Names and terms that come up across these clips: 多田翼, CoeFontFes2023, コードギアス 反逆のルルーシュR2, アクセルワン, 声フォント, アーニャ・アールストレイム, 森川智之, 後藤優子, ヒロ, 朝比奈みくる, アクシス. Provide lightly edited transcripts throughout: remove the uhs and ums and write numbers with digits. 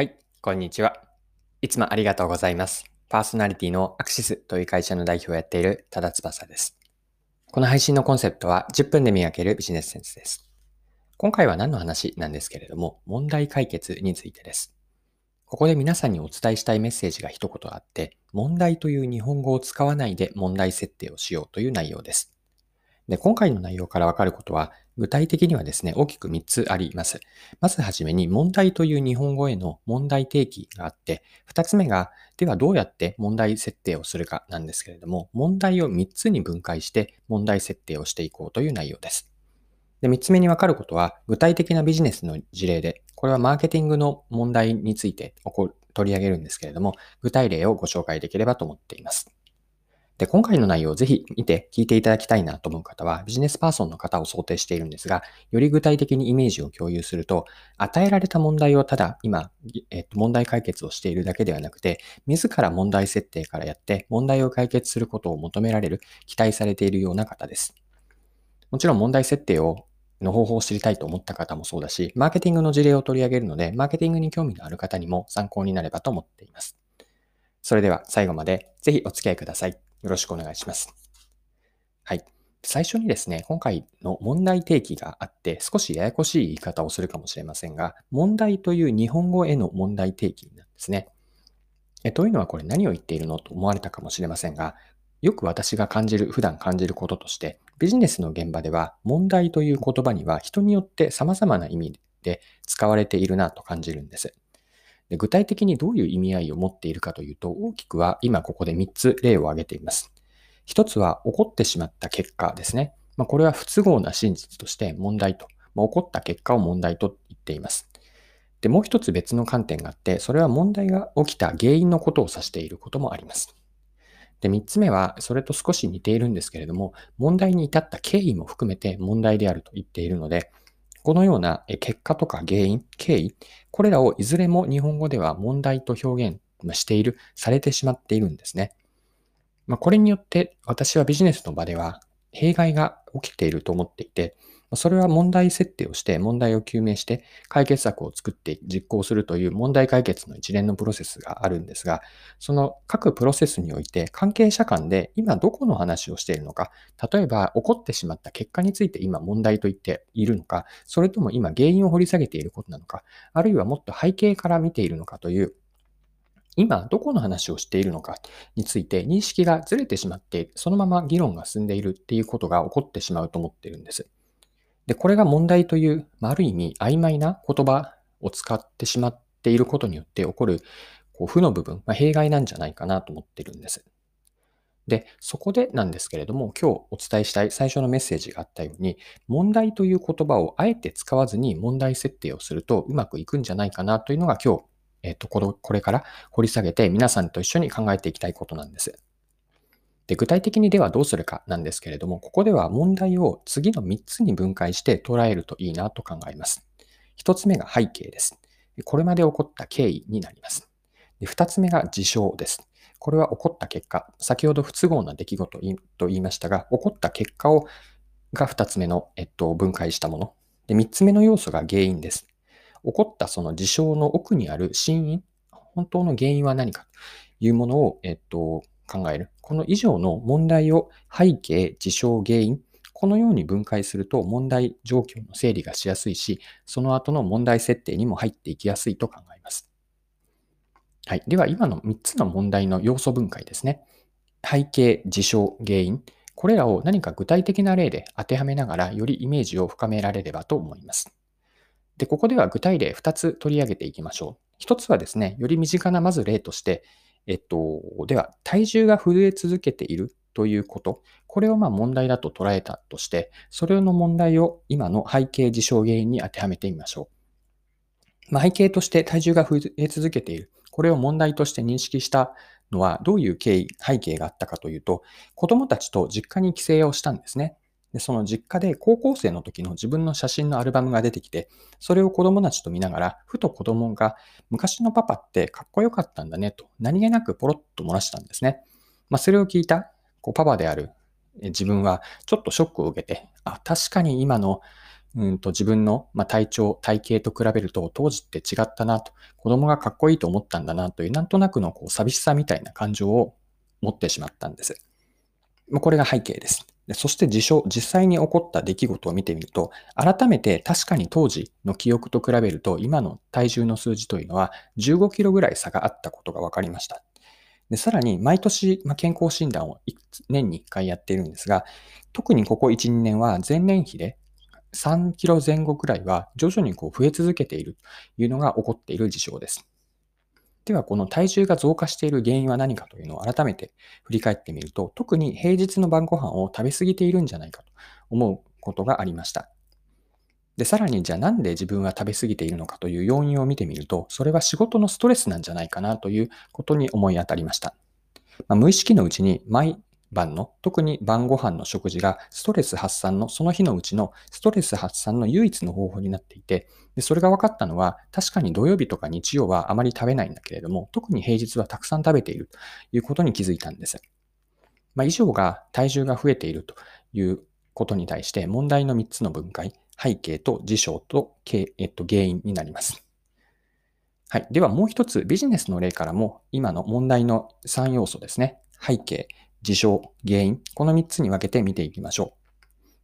はい、こんにちは。いつもありがとうございます。パーソナリティのアクシスという会社の代表をやっている多田翼です。この配信のコンセプトは10分で磨けるビジネスセンスです。今回は何の話なんですけれども、問題解決についてです。ここで皆さんにお伝えしたいメッセージが一言あって、問題という日本語を使わないで問題設定をしようという内容です。で、今回の内容からわかることは、具体的にはですね、大きく3つあります。まずはじめに、問題という日本語への問題提起があって、2つ目が、ではどうやって問題設定をするかなんですけれども、問題を3つに分解して問題設定をしていこうという内容です。で、3つ目にわかることは、具体的なビジネスの事例で、これはマーケティングの問題について取り上げるんですけれども、具体例をご紹介できればと思っています。で、今回の内容をぜひ見て聞いていただきたいなと思う方は、ビジネスパーソンの方を想定しているんですが、より具体的にイメージを共有すると、与えられた問題をただ今、問題解決をしているだけではなくて、自ら問題設定からやって問題を解決することを求められる、期待されているような方です。もちろん問題設定の方法を知りたいと思った方もそうだし、マーケティングの事例を取り上げるので、マーケティングに興味のある方にも参考になればと思っています。それでは最後までぜひお付き合いください。よろしくお願いします。はい。最初にですね、今回の問題提起があって、少しややこしい言い方をするかもしれませんが、問題という日本語への問題提起なんですね。というのはこれ何を言っているのと思われたかもしれませんが、よく私が普段感じることとして、ビジネスの現場では問題という言葉には人によって様々な意味で使われているなと感じるんです。具体的にどういう意味合いを持っているかというと、大きくは今ここで3つ例を挙げています。1つは起こってしまった結果ですね。これは不都合な真実として問題と、起こった結果を問題と言っています。で、もう一つ別の観点があって、それは問題が起きた原因のことを指していることもあります。で、3つ目はそれと少し似ているんですけれども、問題に至った経緯も含めて問題であると言っているので、このような結果とか原因、経緯、これらをいずれも日本語では問題と表現している、されてしまっているんですね。これによって私はビジネスの場では弊害が起きていると思っていて、それは問題設定をして問題を究明して解決策を作って実行するという問題解決の一連のプロセスがあるんですが、その各プロセスにおいて関係者間で今どこの話をしているのか、例えば起こってしまった結果について今問題と言っているのか、それとも今原因を掘り下げていることなのか、あるいはもっと背景から見ているのかという、今どこの話をしているのかについて認識がずれてしまっている、そのまま議論が進んでいるっていうことが起こってしまうと思っているんです。で、これが問題という、ある意味曖昧な言葉を使ってしまっていることによって起こる負の部分、弊害なんじゃないかなと思っているんです。で、そこでなんですけれども、今日お伝えしたい最初のメッセージがあったように、問題という言葉をあえて使わずに問題設定をするとうまくいくんじゃないかなというのが今日、これから掘り下げて皆さんと一緒に考えていきたいことなんです。で、具体的にではどうするかなんですけれども、ここでは問題を次の3つに分解して捉えるといいなと考えます。1つ目が背景です。これまで起こった経緯になります。で、2つ目が事象です。これは起こった結果、先ほど不都合な出来事と言いましたが、起こった結果が2つ目の、分解したもの。で、3つ目の要素が原因です。起こったその事象の奥にある真因、本当の原因は何かというものを、考える。この以上の問題を背景、事象、原因、このように分解すると問題状況の整理がしやすいし、その後の問題設定にも入っていきやすいと考えます。はい、では今の3つの問題の要素分解ですね。背景、事象、原因、これらを何か具体的な例で当てはめながらよりイメージを深められればと思います。で、ここでは具体例2つ取り上げていきましょう。1つはですね、より身近なまず例として、では体重が増え続けているということ、これを問題だと捉えたとして、それの問題を今の背景事象原因に当てはめてみましょう。背景として体重が増え続けている、これを問題として認識したのはどういう経緯、背景があったかというと、子どもたちと実家に帰省をしたんですね。で、その実家で高校生の時の自分の写真のアルバムが出てきて、それを子供たちと見ながら、ふと子供が昔のパパってかっこよかったんだねと何気なくポロッと漏らしたんですね。それを聞いたパパである自分はちょっとショックを受けて、確かに今の自分の、体調、体型と比べると当時って違ったなと、子供がかっこいいと思ったんだなというなんとなくのこう寂しさみたいな感情を持ってしまったんです。これが背景です。そして実際に起こった出来事を見てみると、改めて確かに当時の記憶と比べると今の体重の数字というのは15キロぐらい差があったことが分かりました。でさらに毎年、健康診断を年に1回やっているんですが、特にここ 1,2 年は前年比で3キロ前後くらいは徐々にこう増え続けているというのが起こっている事象です。ではこの体重が増加している原因は何かというのを改めて振り返ってみると、特に平日の晩ご飯を食べ過ぎているんじゃないかと思うことがありました。でさらにじゃあなんで自分は食べ過ぎているのかという要因を見てみると、それは仕事のストレスなんじゃないかなということに思い当たりました。無意識のうちに毎晩の、特に晩ご飯の食事がその日のうちのストレス発散の唯一の方法になっていて、でそれが分かったのは、確かに土曜日とか日曜はあまり食べないんだけれども、特に平日はたくさん食べているということに気づいたんです。以上が体重が増えているということに対して問題の3つの分解、背景と事象と、原因になります。はい、ではもう一つビジネスの例からも今の問題の3要素ですね、背景、事象、原因、この3つに分けて見ていきましょう。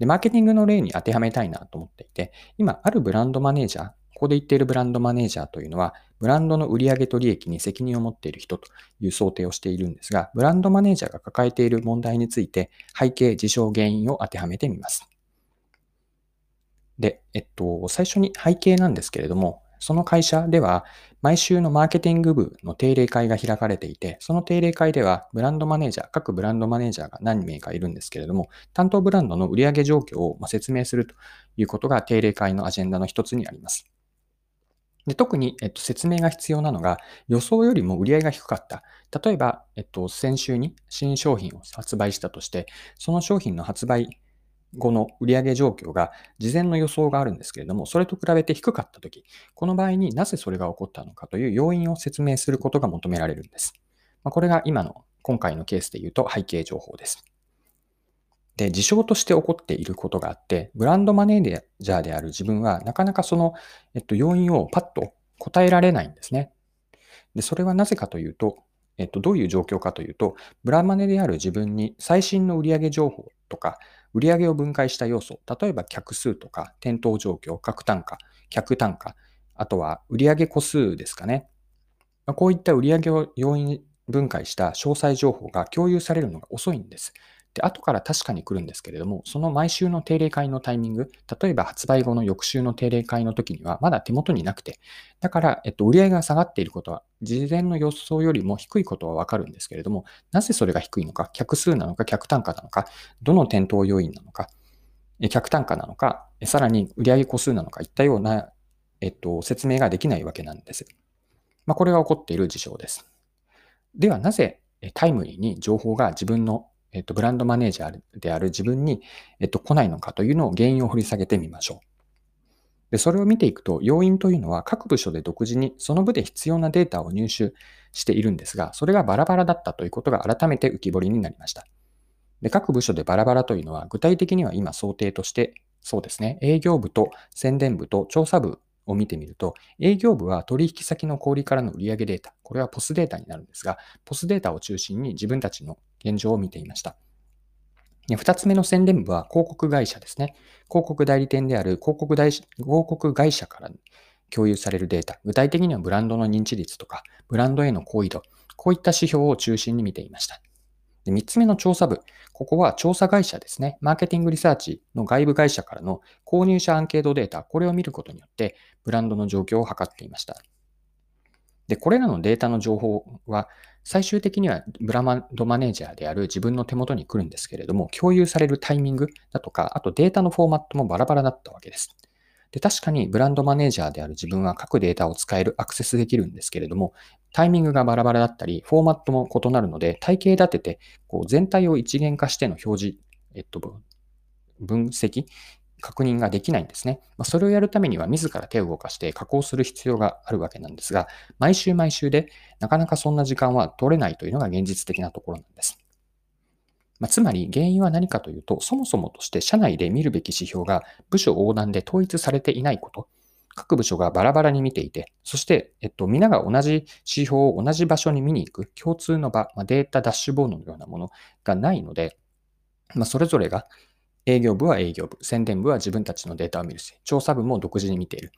で、マーケティングの例に当てはめたいなと思っていて、今あるブランドマネージャー、ここで言っているブランドマネージャーというのは、ブランドの売上と利益に責任を持っている人という想定をしているんですが、ブランドマネージャーが抱えている問題について、背景、事象、原因を当てはめてみます。で、最初に背景なんですけれども、その会社では毎週のマーケティング部の定例会が開かれていて、その定例会では各ブランドマネージャーが何名かいるんですけれども、担当ブランドの売上状況を説明するということが定例会のアジェンダの一つにあります。で特に説明が必要なのが、予想よりも売り上げが低かった。例えば先週に新商品を発売したとして、その商品の発売後の売上状況が事前の予想があるんですけれども、それと比べて低かったとき、この場合になぜそれが起こったのかという要因を説明することが求められるんです。これが今回のケースでいうと背景情報です。で、事象として起こっていることがあって、ブランドマネージャーである自分はなかなかその、要因をパッと答えられないんですね。で、それはなぜかというと、どういう状況かというと、ブラマネである自分に最新の売上情報とか、売上を分解した要素、例えば客数とか、店頭状況、客単価、あとは売上個数ですかね。こういった売上を要因分解した詳細情報が共有されるのが遅いんです。で、後から確かに来るんですけれども、その毎週の定例会のタイミング、例えば発売後の翌週の定例会の時にはまだ手元になくて、だから、売上が下がっていることは、事前の予想よりも低いことはわかるんですけれども、なぜそれが低いのか、客数なのか、客単価なのか、どの店頭要因なのか、客単価なのか、さらに売上個数なのか、いったような、説明ができないわけなんです。これが起こっている事象です。では、なぜタイムリーに情報が自分のブランドマネージャーである自分に、来ないのかというのを原因を掘り下げてみましょう。で、それを見ていくと、要因というのは各部署で独自にその部で必要なデータを入手しているんですが、それがバラバラだったということが改めて浮き彫りになりました。で、各部署でバラバラというのは、具体的には今想定として、そうですね、営業部と宣伝部と調査部を見てみると、営業部は取引先の小売からの売上データ、これはPOSデータになるんですが、POSデータを中心に自分たちの現状を見ていました。2つ目の宣伝部は広告会社ですね。広告代理店である広告会社から共有されるデータ、具体的にはブランドの認知率とか、ブランドへの好意度、こういった指標を中心に見ていました。で、3つ目の調査部、ここは調査会社ですね。マーケティングリサーチの外部会社からの購入者アンケートデータ、これを見ることによって、ブランドの状況を測っていました。で、これらのデータの情報は、最終的にはブランドマネージャーである自分の手元に来るんですけれども、共有されるタイミングだとか、あとデータのフォーマットもバラバラだったわけです。で、確かにブランドマネージャーである自分は各データを使える、アクセスできるんですけれども、タイミングがバラバラだったり、フォーマットも異なるので、体系立てて、全体を一元化しての表示、分析、確認ができないんですね。それをやるためには、自ら手を動かして加工する必要があるわけなんですが、毎週毎週で、なかなかそんな時間は取れないというのが現実的なところなんです。つまり原因は何かというと、そもそもとして社内で見るべき指標が部署横断で統一されていないこと、各部署がバラバラに見ていて、そして、皆が同じ指標を同じ場所に見に行く共通の場、データダッシュボードのようなものがないので、それぞれが営業部は営業部、宣伝部は自分たちのデータを見るし、調査部も独自に見ている。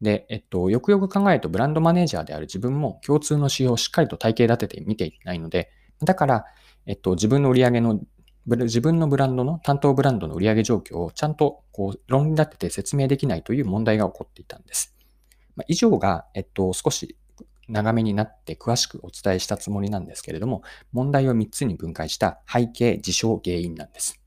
で、よくよく考えるとブランドマネージャーである自分も共通の指標をしっかりと体系立てて見ていないので、だから、自分の売り上げの、自分のブランドの、担当ブランドの売り上げ状況をちゃんとこう論理立てて説明できないという問題が起こっていたんです。以上が、少し長めになって詳しくお伝えしたつもりなんですけれども、問題を3つに分解した背景、事象、原因なんです。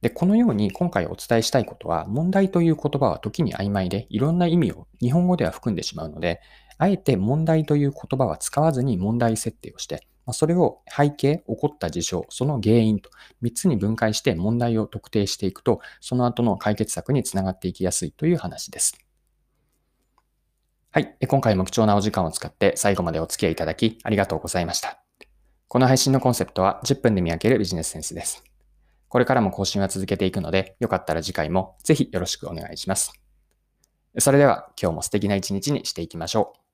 で、このように今回お伝えしたいことは、問題という言葉は時に曖昧で、いろんな意味を日本語では含んでしまうので、あえて問題という言葉は使わずに問題設定をして、それを背景、起こった事象、その原因と3つに分解して問題を特定していくと、その後の解決策につながっていきやすいという話です。はい、今回も貴重なお時間を使って最後までお付き合いいただきありがとうございました。この配信のコンセプトは10分で見分けるビジネスセンスです。これからも更新は続けていくので、よかったら次回もぜひよろしくお願いします。それでは今日も素敵な一日にしていきましょう。